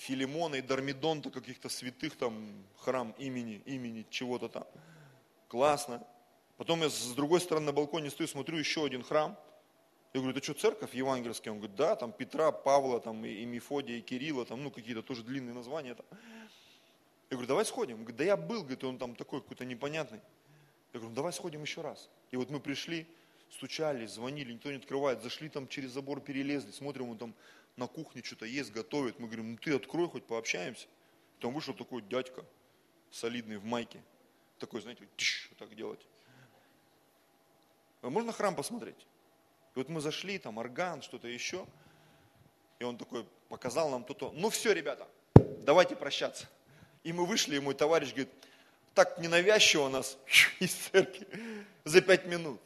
Филимона и Дормидонта, каких-то святых, там, храм имени, имени чего-то там. Классно. Потом я с другой стороны на балконе стою, смотрю, еще один храм. Я говорю, это что, церковь евангельская? Он говорит, да, там Петра, Павла, там, и Мефодия, и Кирилла, там, ну, какие-то тоже длинные названия. Там. Я говорю, давай сходим. Он говорит, да я был, говорит, он там такой какой-то непонятный. Я говорю, ну, давай сходим еще раз. И вот мы пришли, стучали, звонили, никто не открывает, зашли там через забор, перелезли, смотрим, он там на кухне что-то ест, готовит. Мы говорим, ну ты открой, хоть пообщаемся. Там вышел такой дядька, солидный, в майке. Такой, знаете, тиш, вот так делать. Можно храм посмотреть? И вот мы зашли, там орган, что-то еще. И он такой показал нам то-то. Ну все, ребята, давайте прощаться. И мы вышли, и мой товарищ говорит, так ненавязчиво нас из церкви за пять минут.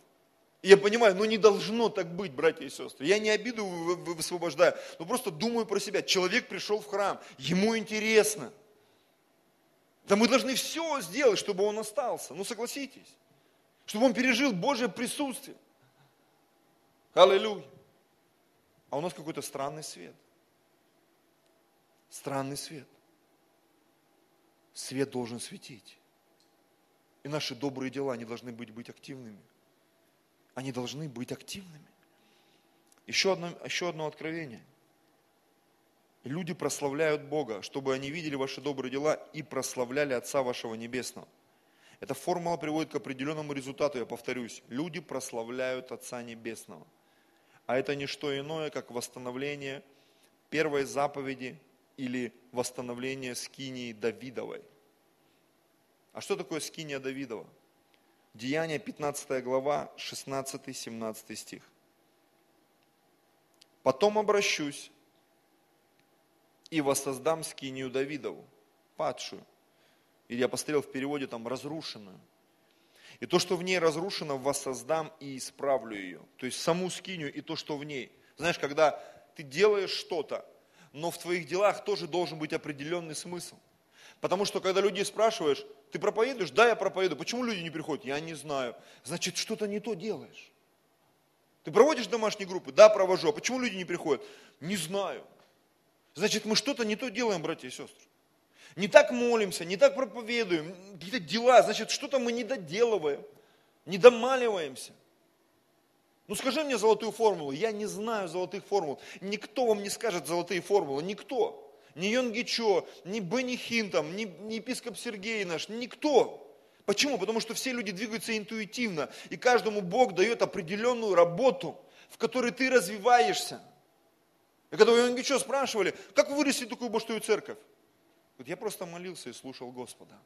Я понимаю, ну не должно так быть, братья и сестры. Я не обиду высвобождаю, но просто думаю про себя. Человек пришел в храм, ему интересно. Да мы должны все сделать, чтобы он остался. Ну согласитесь. Чтобы он пережил Божье присутствие. Аллилуйя. А у нас какой-то странный свет. Странный свет. Свет должен светить. И наши добрые дела, не должны быть, быть активными. Они должны быть активными. Еще одно, еще одно откровение. Люди прославляют Бога, чтобы они видели ваши добрые дела и прославляли Отца вашего Небесного. Эта формула приводит к определенному результату, я повторюсь. Люди прославляют Отца Небесного. а это не что иное, как восстановление первой заповеди или восстановление скинии Давидовой. А что такое скиния Давидова? Деяния пятнадцатая глава, шестнадцатый-семнадцатый стих. «Потом обращусь и воссоздам скинию Давидову, падшую». Или я посмотрел в переводе там «разрушенную». «И то, что в ней разрушено, воссоздам и исправлю ее». То есть саму скинию и то, что в ней. Знаешь, когда ты делаешь что-то, но в твоих делах тоже должен быть определенный смысл. Потому что, когда людей спрашиваешь, ты проповедуешь? Да, я проповедую. Почему люди не приходят? Я не знаю. Значит, что-то не то делаешь. Ты проводишь домашние группы? Да, провожу. А почему люди не приходят? Не знаю. Значит, мы что-то не то делаем, братья и сестры. Не так молимся, не так проповедуем, какие-то дела, значит, что-то мы не доделываем, не домаливаемся. Ну скажи мне золотую формулу. Я не знаю золотых формул. Никто вам не скажет золотые формулы, никто. Ни Йонги Чо, ни Бенни Хин, там, ни, ни епископ Сергей наш, никто. Почему? Потому что все люди двигаются интуитивно, и каждому Бог дает определенную работу, в которой ты развиваешься. И когда у Йонги Чо спрашивали, как вырастить такую баштую церковь? Говорит, я просто молился и слушал Господа.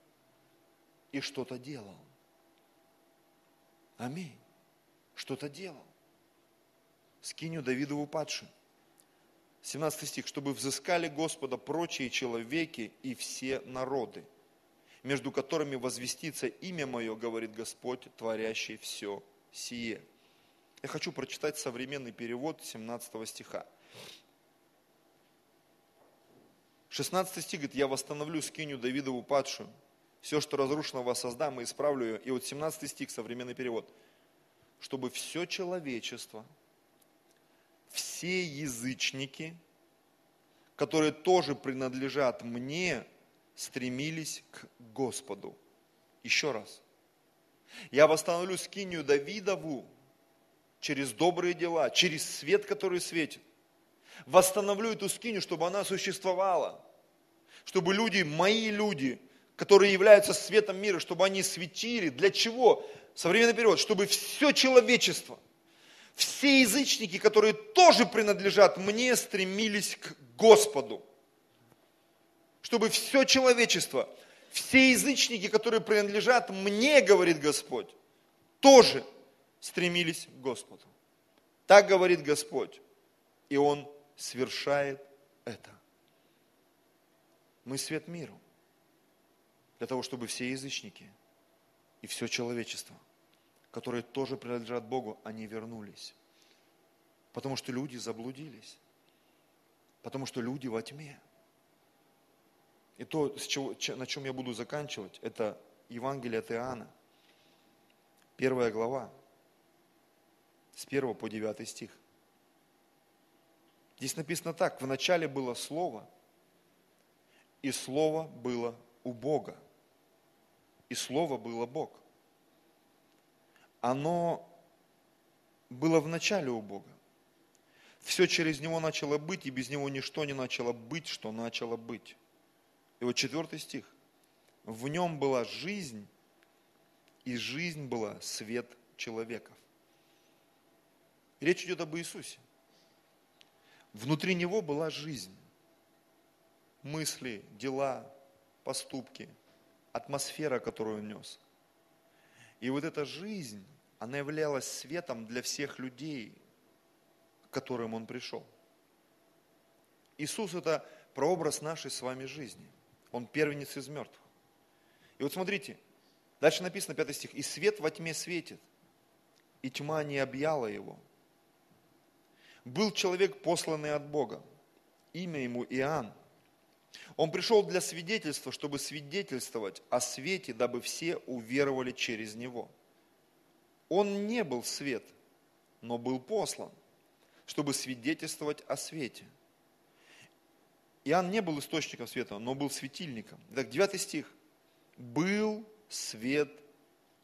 И что-то делал. Аминь. Что-то делал. Скинию Давидову падшую. семнадцатый стих. «Чтобы взыскали Господа прочие человеки и все народы, между которыми возвестится имя Мое, говорит Господь, творящий все сие». Я хочу прочитать современный перевод семнадцатого стиха. шестнадцатый стих говорит: «Я восстановлю скинию Давидову падшую, все, что разрушено, воссоздам и исправлю ее». И вот семнадцатый стих, современный перевод. «Чтобы все человечество, все язычники, которые тоже принадлежат мне, стремились к Господу». Еще раз. Я восстановлю скинию Давидову через добрые дела, через свет, который светит. Восстановлю эту скинию, чтобы она существовала. Чтобы люди, мои люди, которые являются светом мира, чтобы они светили. Для чего? Современный перевод. Чтобы все человечество, все язычники, которые тоже принадлежат мне, стремились к Господу. Чтобы все человечество, все язычники, которые принадлежат мне, говорит Господь, тоже стремились к Господу. Так говорит Господь, и Он совершает это. Мы свет миру, для того, чтобы все язычники и все человечество, которые тоже принадлежат Богу, они вернулись. Потому что люди заблудились. Потому что люди во тьме. И то, с чего, на чем я буду заканчивать, это Евангелие от Иоанна, первая глава, с первого по девятый стих. Здесь написано так: «Вначале было Слово, и Слово было у Бога, и Слово было Бог». Оно было в начале у Бога. Все через Него начало быть, и без Него ничто не начало быть, что начало быть. И вот четвертый стих. «В Нем была жизнь, и жизнь была свет человеков». Речь идет об Иисусе. Внутри Него была жизнь. Мысли, дела, поступки, атмосфера, которую Он нес. И вот эта жизнь, она являлась светом для всех людей, к которым Он пришел. Иисус – это прообраз нашей с вами жизни. Он первенец из мертвых. И вот смотрите, дальше написано, пятый стих: «И свет во тьме светит, и тьма не объяла его. Был человек, посланный от Бога, имя ему Иоанн. Он пришел для свидетельства, чтобы свидетельствовать о свете, дабы все уверовали через него. Он не был свет, но был послан, чтобы свидетельствовать о свете». Иоанн не был источником света, но был светильником. Итак, девятый стих. «Был свет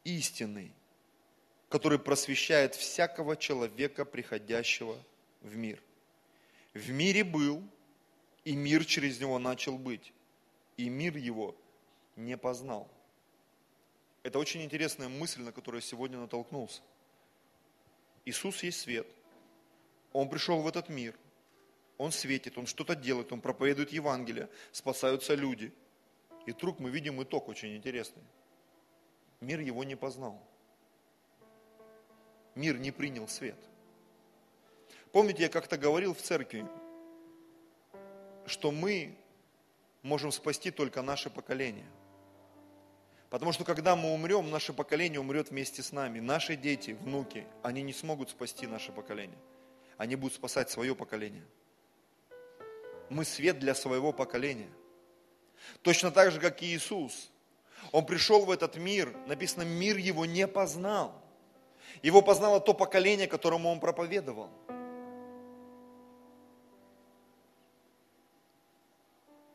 истинный, который просвещает всякого человека, приходящего в мир. В мире был, и мир через него начал быть, и мир его не познал». Это очень интересная мысль, на которую я сегодня натолкнулся. Иисус есть свет. Он пришел в этот мир, Он светит, Он что-то делает, Он проповедует Евангелие, спасаются люди. И вдруг мы видим итог очень интересный. Мир Его не познал. Мир не принял свет. Помните, я как-то говорил в церкви, что мы можем спасти только наше поколение. Потому что когда мы умрем, наше поколение умрет вместе с нами. Наши дети, внуки, они не смогут спасти наше поколение. Они будут спасать свое поколение. Мы свет для своего поколения. Точно так же, как и Иисус. Он пришел в этот мир, написано, мир Его не познал. Его познало то поколение, которому Он проповедовал.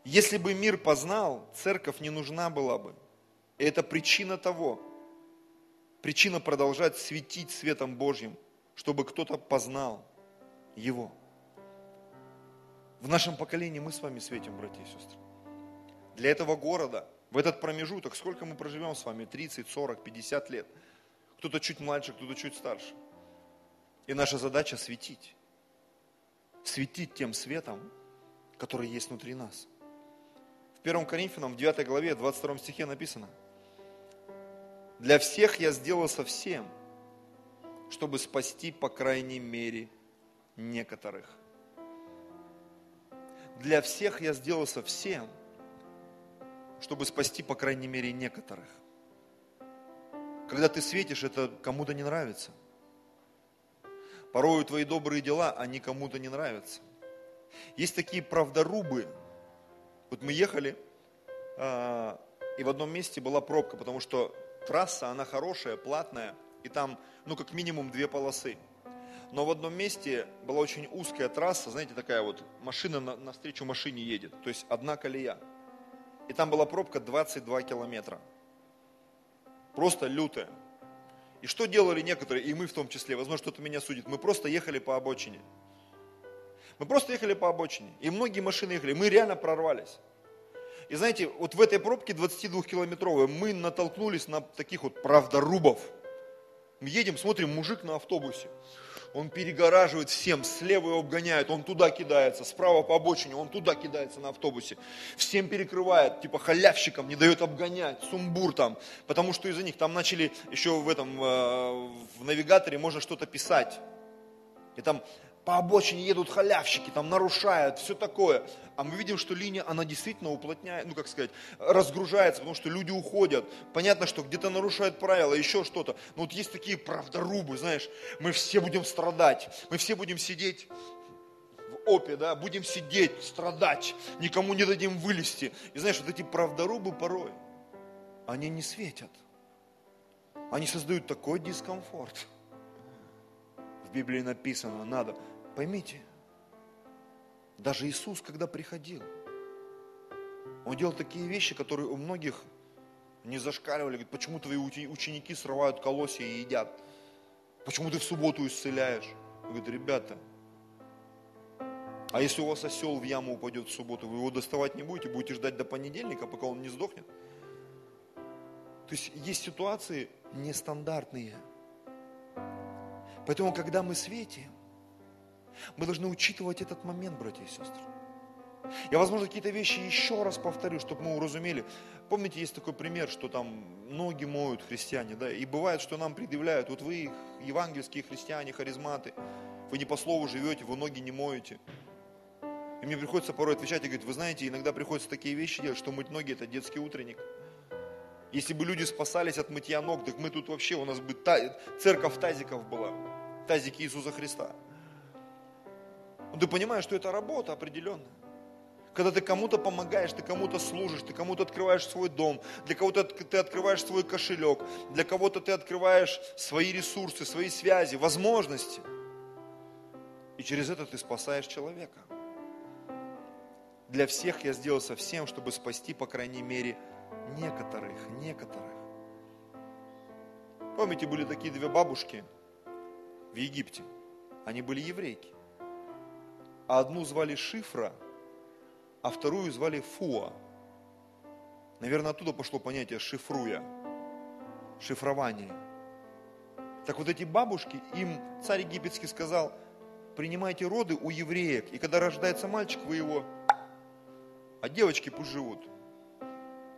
Если бы мир познал, церковь не нужна была бы. И это причина того, причина продолжать светить светом Божьим, чтобы кто-то познал Его. В нашем поколении мы с вами светим, братья и сестры. Для этого города, в этот промежуток, сколько мы проживем с вами? тридцать, сорок, пятьдесят лет. Кто-то чуть младше, кто-то чуть старше. И наша задача светить. Светить тем светом, который есть внутри нас. В первом Коринфянам, в девятой главе, двадцать втором стихе написано: «Для всех я сделал совсем, чтобы спасти, по крайней мере, некоторых». Для всех я сделал совсем, чтобы спасти, по крайней мере, некоторых. Когда ты светишь, это кому-то не нравится. Порою твои добрые дела, они кому-то не нравятся. Есть такие правдорубы. Вот мы ехали, и в одном месте была пробка, потому что трасса, она хорошая, платная, и там, ну, как минимум две полосы. Но в одном месте была очень узкая трасса, знаете, такая вот, машина навстречу машине едет, то есть одна колея. И там была пробка двадцать два километра. Просто лютая. И что делали некоторые, и мы в том числе, возможно, кто-то меня судит, мы просто ехали по обочине. Мы просто ехали по обочине, и многие машины ехали, мы реально прорвались. И знаете, вот в этой пробке двадцатидвухкилометровой мы натолкнулись на таких вот правдорубов. Мы едем, смотрим, мужик на автобусе. Он перегораживает всем, слева его обгоняют, он туда кидается, справа по обочине, он туда кидается на автобусе. Всем перекрывает, типа халявщикам не дает обгонять, сумбур там. Потому что из-за них там начали еще в этом, в навигаторе можно что-то писать. И там по обочине едут халявщики, там нарушают, все такое. А мы видим, что линия, она действительно уплотняет, ну как сказать, разгружается, потому что люди уходят. Понятно, что где-то нарушают правила, еще что-то. Но вот есть такие правдорубы, знаешь, мы все будем страдать, мы все будем сидеть в опе, да, будем сидеть, страдать, никому не дадим вылезти. И знаешь, вот эти правдорубы порой, они не светят. Они создают такой дискомфорт. В Библии написано, надо... Поймите, даже Иисус, когда приходил, Он делал такие вещи, которые у многих не зашкаливали. Говорит, почему твои ученики срывают колосья и едят? Почему ты в субботу исцеляешь? Он говорит, ребята, а если у вас осел в яму упадет в субботу, вы его доставать не будете, будете ждать до понедельника, пока он не сдохнет? То есть есть ситуации нестандартные. Поэтому, когда мы светим, мы должны учитывать этот момент, братья и сестры. Я, возможно, какие-то вещи еще раз повторю, чтобы мы уразумели. Помните, есть такой пример, что там ноги моют христиане, да, и бывает, что нам предъявляют, вот вы евангельские христиане, харизматы, вы не по слову живете, вы ноги не моете. И мне приходится порой отвечать и говорить, вы знаете, иногда приходится такие вещи делать, что мыть ноги – это детский утренник. Если бы люди спасались от мытья ног, так мы тут вообще, у нас бы та, церковь тазиков была, тазики Иисуса Христа. Ты понимаешь, что это работа определенная. Когда ты кому-то помогаешь, ты кому-то служишь, ты кому-то открываешь свой дом, для кого-то ты открываешь свой кошелек, для кого-то ты открываешь свои ресурсы, свои связи, возможности. И через это ты спасаешь человека. Для всех я сделал совсем, чтобы спасти, по крайней мере, некоторых, некоторых. Помните, были такие две бабушки в Египте. Они были еврейки. А одну звали Шифра, а вторую звали Фуа. Наверное, оттуда пошло понятие «шифруя», «шифрование». Так вот эти бабушки, им царь египетский сказал, принимаете роды у евреек, и когда рождается мальчик, вы его... А девочки пусть живут.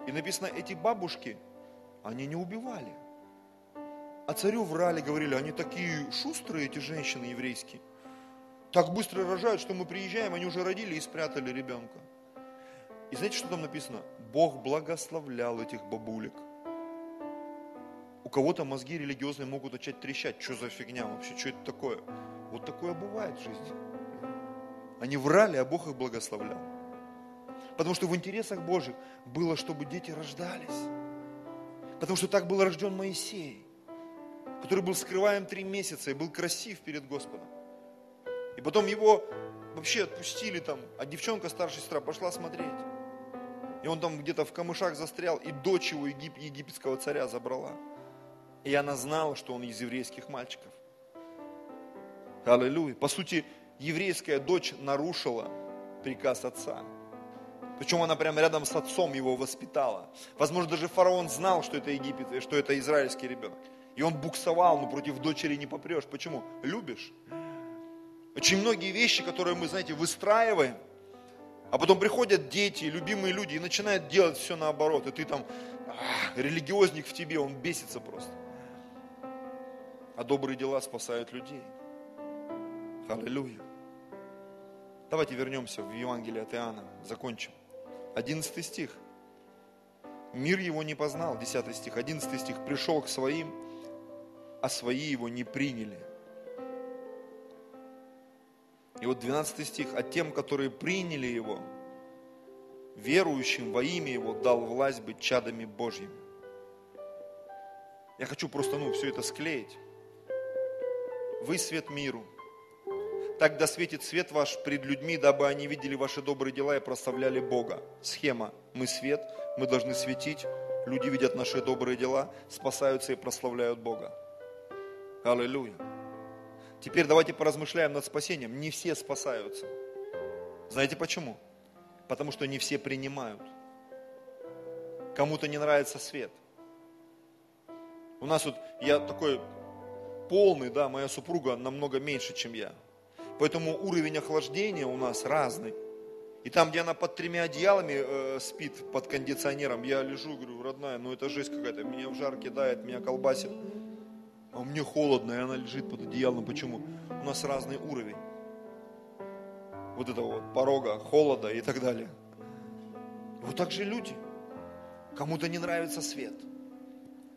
И написано, эти бабушки, они не убивали. А царю врали, говорили, они такие шустрые, эти женщины еврейские. Так быстро рожают, что мы приезжаем, они уже родили и спрятали ребенка. И знаете, что там написано? Бог благословлял этих бабулек. У кого-то мозги религиозные могут начать трещать. Что за фигня вообще? Что это такое? Вот такое бывает в жизни. Они врали, а Бог их благословлял. Потому что в интересах Божьих было, чтобы дети рождались. Потому что так был рожден Моисей, который был скрываем три месяца и был красив перед Господом. И потом его вообще отпустили там, а девчонка, старшая сестра, пошла смотреть. И он там где-то в камышах застрял, и дочь его егип- египетского царя забрала. И она знала, что он из еврейских мальчиков. Аллилуйя. По сути, еврейская дочь нарушила приказ отца. Причем она прямо рядом с отцом его воспитала. Возможно, даже фараон знал, что это Египет, что это израильский ребенок. И он буксовал, но против дочери не попрешь. Почему? Любишь. Очень многие вещи, которые мы, знаете, выстраиваем, а потом приходят дети, любимые люди, и начинают делать все наоборот. И ты там, ах, религиозник в тебе, он бесится просто. А добрые дела спасают людей. Аллилуйя. Давайте вернемся в Евангелие от Иоанна, закончим. одиннадцатый стих. Мир его не познал, десятый стих. одиннадцатый стих. Пришел к своим, а свои его не приняли. И вот двенадцатый стих. А тем, которые приняли его, верующим во имя его, дал власть быть чадами Божьими. Я хочу просто, ну, все это склеить. Вы свет миру. Так да светит свет ваш пред людьми, дабы они видели ваши добрые дела и прославляли Бога. Схема. Мы свет, мы должны светить. Люди видят наши добрые дела, спасаются и прославляют Бога. Аллилуйя. Теперь давайте поразмышляем над спасением. Не все спасаются. Знаете почему? Потому что не все принимают. Кому-то не нравится свет. У нас вот, я такой полный, да, моя супруга намного меньше, чем я. Поэтому уровень охлаждения у нас разный. И там, где она под тремя одеялами э, спит, под кондиционером, я лежу, говорю, родная, ну это жесть какая-то, меня в жар кидает, меня колбасит. А мне холодно, и она лежит под одеялом. Почему? У нас разный уровень. Вот этого вот порога, холода и так далее. Вот так же люди. Кому-то не нравится свет.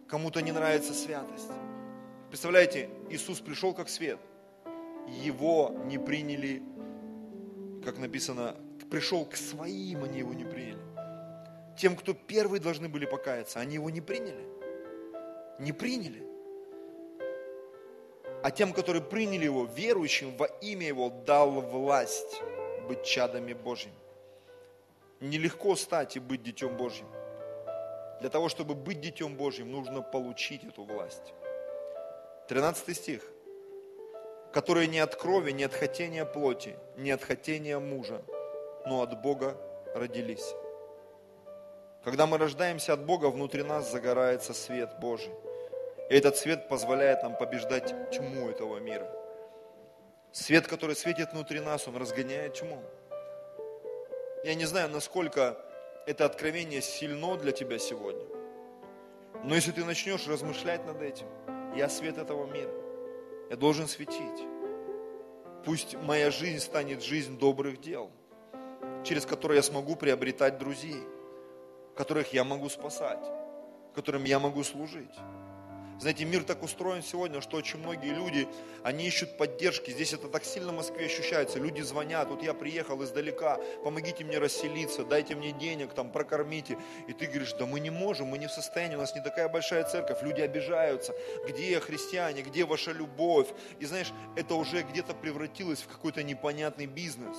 Кому-то не нравится святость. Представляете, Иисус пришел как свет. Его не приняли, как написано, пришел к своим, они его не приняли. Тем, кто первые должны были покаяться, они его не приняли. Не приняли. А тем, которые приняли его, верующим во имя его, дал власть быть чадами Божьими. Нелегко стать и быть детем Божьим. Для того, чтобы быть детем Божьим, нужно получить эту власть. тринадцатый стих. Которые не от крови, не от хотения плоти, не от хотения мужа, но от Бога родились. Когда мы рождаемся от Бога, внутри нас загорается свет Божий. И этот свет позволяет нам побеждать тьму этого мира. Свет, который светит внутри нас, он разгоняет тьму. Я не знаю, насколько это откровение сильно для тебя сегодня. Но если ты начнешь размышлять над этим, я свет этого мира. Я должен светить. Пусть моя жизнь станет жизнь добрых дел, через которые я смогу приобретать друзей, которых я могу спасать, которым я могу служить. Знаете, мир так устроен сегодня, что очень многие люди, они ищут поддержки. Здесь это так сильно в Москве ощущается. Люди звонят, вот я приехал издалека, помогите мне расселиться, дайте мне денег, там, прокормите. И ты говоришь, да мы не можем, мы не в состоянии, у нас не такая большая церковь. Люди обижаются. Где христиане, где ваша любовь? И знаешь, это уже где-то превратилось в какой-то непонятный бизнес.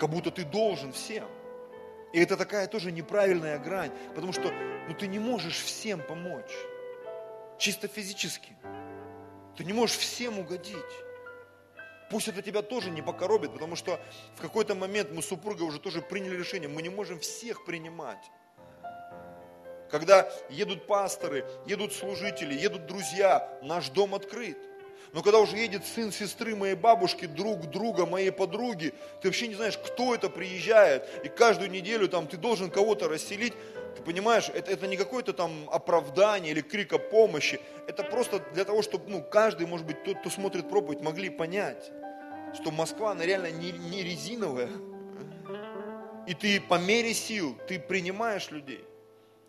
Как будто ты должен всем. И это такая тоже неправильная грань, потому что ну, ты не можешь всем помочь. Чисто физически. Ты не можешь всем угодить. Пусть это тебя тоже не покоробит, потому что в какой-то момент мы с супругой уже тоже приняли решение, мы не можем всех принимать. Когда едут пасторы, едут служители, едут друзья, наш дом открыт. Но когда уже едет сын сестры моей бабушки, друг друга, моей подруги, ты вообще не знаешь, кто это приезжает, и каждую неделю там ты должен кого-то расселить, ты понимаешь, это, это не какое-то там оправдание или крик о помощи, это просто для того, чтобы ну, каждый, может быть, тот, кто смотрит проповедь, могли понять, что Москва, она реально не, не резиновая, и ты по мере сил, ты принимаешь людей.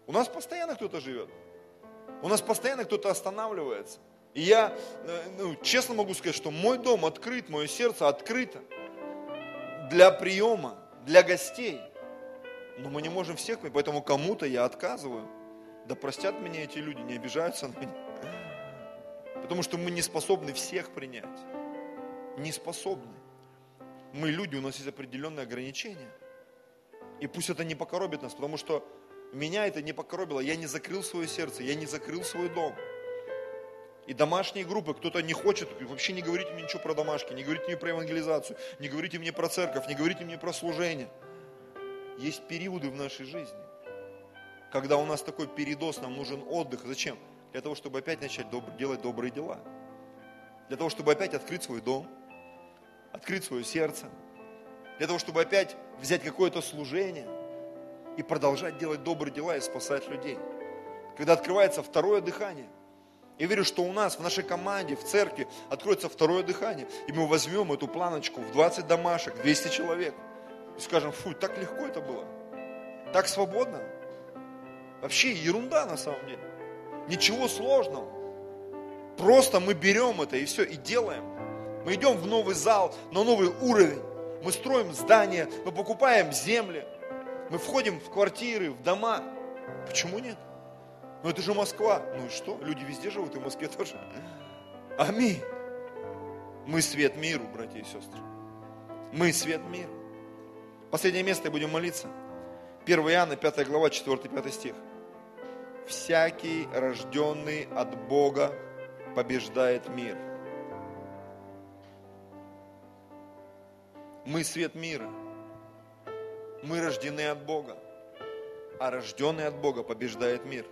У нас постоянно кто-то живет, у нас постоянно кто-то останавливается. И я ну, честно могу сказать, что мой дом открыт, мое сердце открыто для приема, для гостей. Но мы не можем всех, поэтому кому-то я отказываю. Да простят меня эти люди, не обижаются на меня. Потому что мы не способны всех принять. Не способны. Мы люди, у нас есть определенные ограничения. И пусть это не покоробит нас, потому что меня это не покоробило. Я не закрыл свое сердце, я не закрыл свой дом. И домашние группы, кто-то не хочет, вообще не говорите мне ничего про домашки, не говорите мне про евангелизацию, не говорите мне про церковь, не говорите мне про служение. Есть периоды в нашей жизни, когда у нас такой передоз, нам нужен отдых. Зачем? Для того, чтобы опять начать доб- делать добрые дела. Для того, чтобы опять открыть свой дом, открыть свое сердце. Для того, чтобы опять взять какое-то служение и продолжать делать добрые дела и спасать людей. Когда открывается второе дыхание, я верю, что у нас, в нашей команде, в церкви откроется второе дыхание. И мы возьмем эту планочку в двадцать домашек, двести человек. И скажем, фу, так легко это было. Так свободно. Вообще ерунда на самом деле. Ничего сложного. Просто мы берем это и все, и делаем. Мы идем в новый зал, на новый уровень. Мы строим здания, мы покупаем земли. Мы входим в квартиры, в дома. Почему нет? Но это же Москва. Ну и что? Люди везде живут, и в Москве тоже. Аминь. Мы свет миру, братья и сестры. Мы свет миру. Последнее место, и будем молиться. первое Иоанна, пятая глава, четыре-пять стих. Всякий, рожденный от Бога, побеждает мир. Мы свет мира. Мы рождены от Бога. А рожденный от Бога побеждает мир.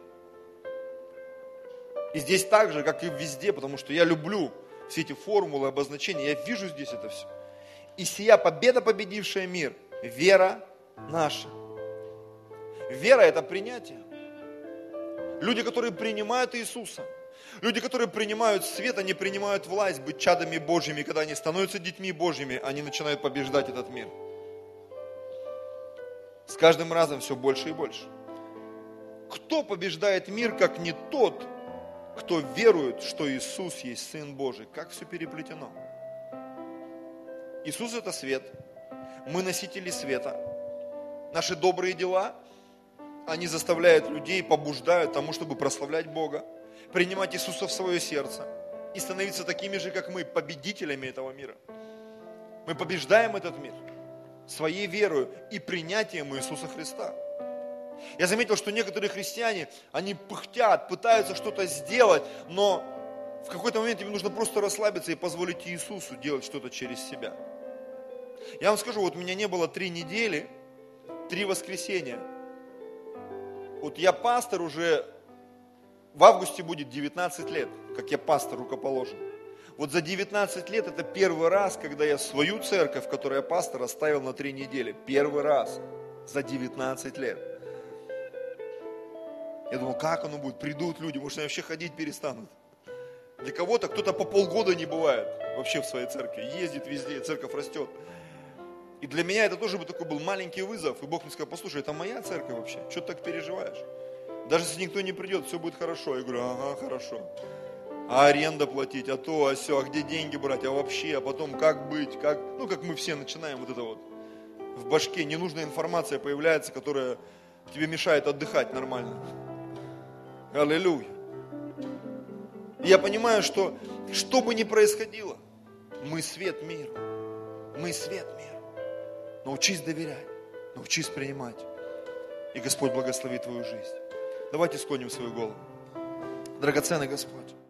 И здесь так же, как и везде, потому что я люблю все эти формулы, обозначения, я вижу здесь это все. И сия победа, победившая мир, вера наша. Вера – это принятие. Люди, которые принимают Иисуса, люди, которые принимают свет, они принимают власть быть чадами Божьими. Когда они становятся детьми Божьими, они начинают побеждать этот мир. С каждым разом все больше и больше. Кто побеждает мир, как не тот, кто верует, что Иисус есть Сын Божий? Как все переплетено. Иисус – это свет. Мы носители света. Наши добрые дела, они заставляют людей, побуждают тому, чтобы прославлять Бога, принимать Иисуса в свое сердце и становиться такими же, как мы, победителями этого мира. Мы побеждаем этот мир своей верою и принятием Иисуса Христа. Я заметил, что некоторые христиане, они пыхтят, пытаются что-то сделать, но в какой-то момент им нужно просто расслабиться и позволить Иисусу делать что-то через себя. Я вам скажу, вот у меня не было три недели, три воскресенья. Вот я пастор уже, в августе будет девятнадцать лет, как я пастор рукоположен. Вот за девятнадцать лет это первый раз, когда я свою церковь, которую я пастор, оставил на три недели. Первый раз за девятнадцать лет. Я думал, как оно будет, придут люди, может, они вообще ходить перестанут. Для кого-то, кто-то по полгода не бывает вообще в своей церкви, ездит везде, церковь растет. И для меня это тоже такой был маленький вызов, и Бог мне сказал, послушай, это моя церковь вообще, что ты так переживаешь? Даже если никто не придет, все будет хорошо. Я говорю, ага, хорошо. А аренда платить, а то, а все, а где деньги брать, а вообще, а потом как быть, как... Ну, как мы все начинаем вот это вот в башке, ненужная информация появляется, которая тебе мешает отдыхать нормально. Аллилуйя. Я понимаю, что, что бы ни происходило, мы свет миру. Мы свет миру. Научись доверять, научись принимать. И Господь благословит твою жизнь. Давайте склоним свою голову. Драгоценный Господь.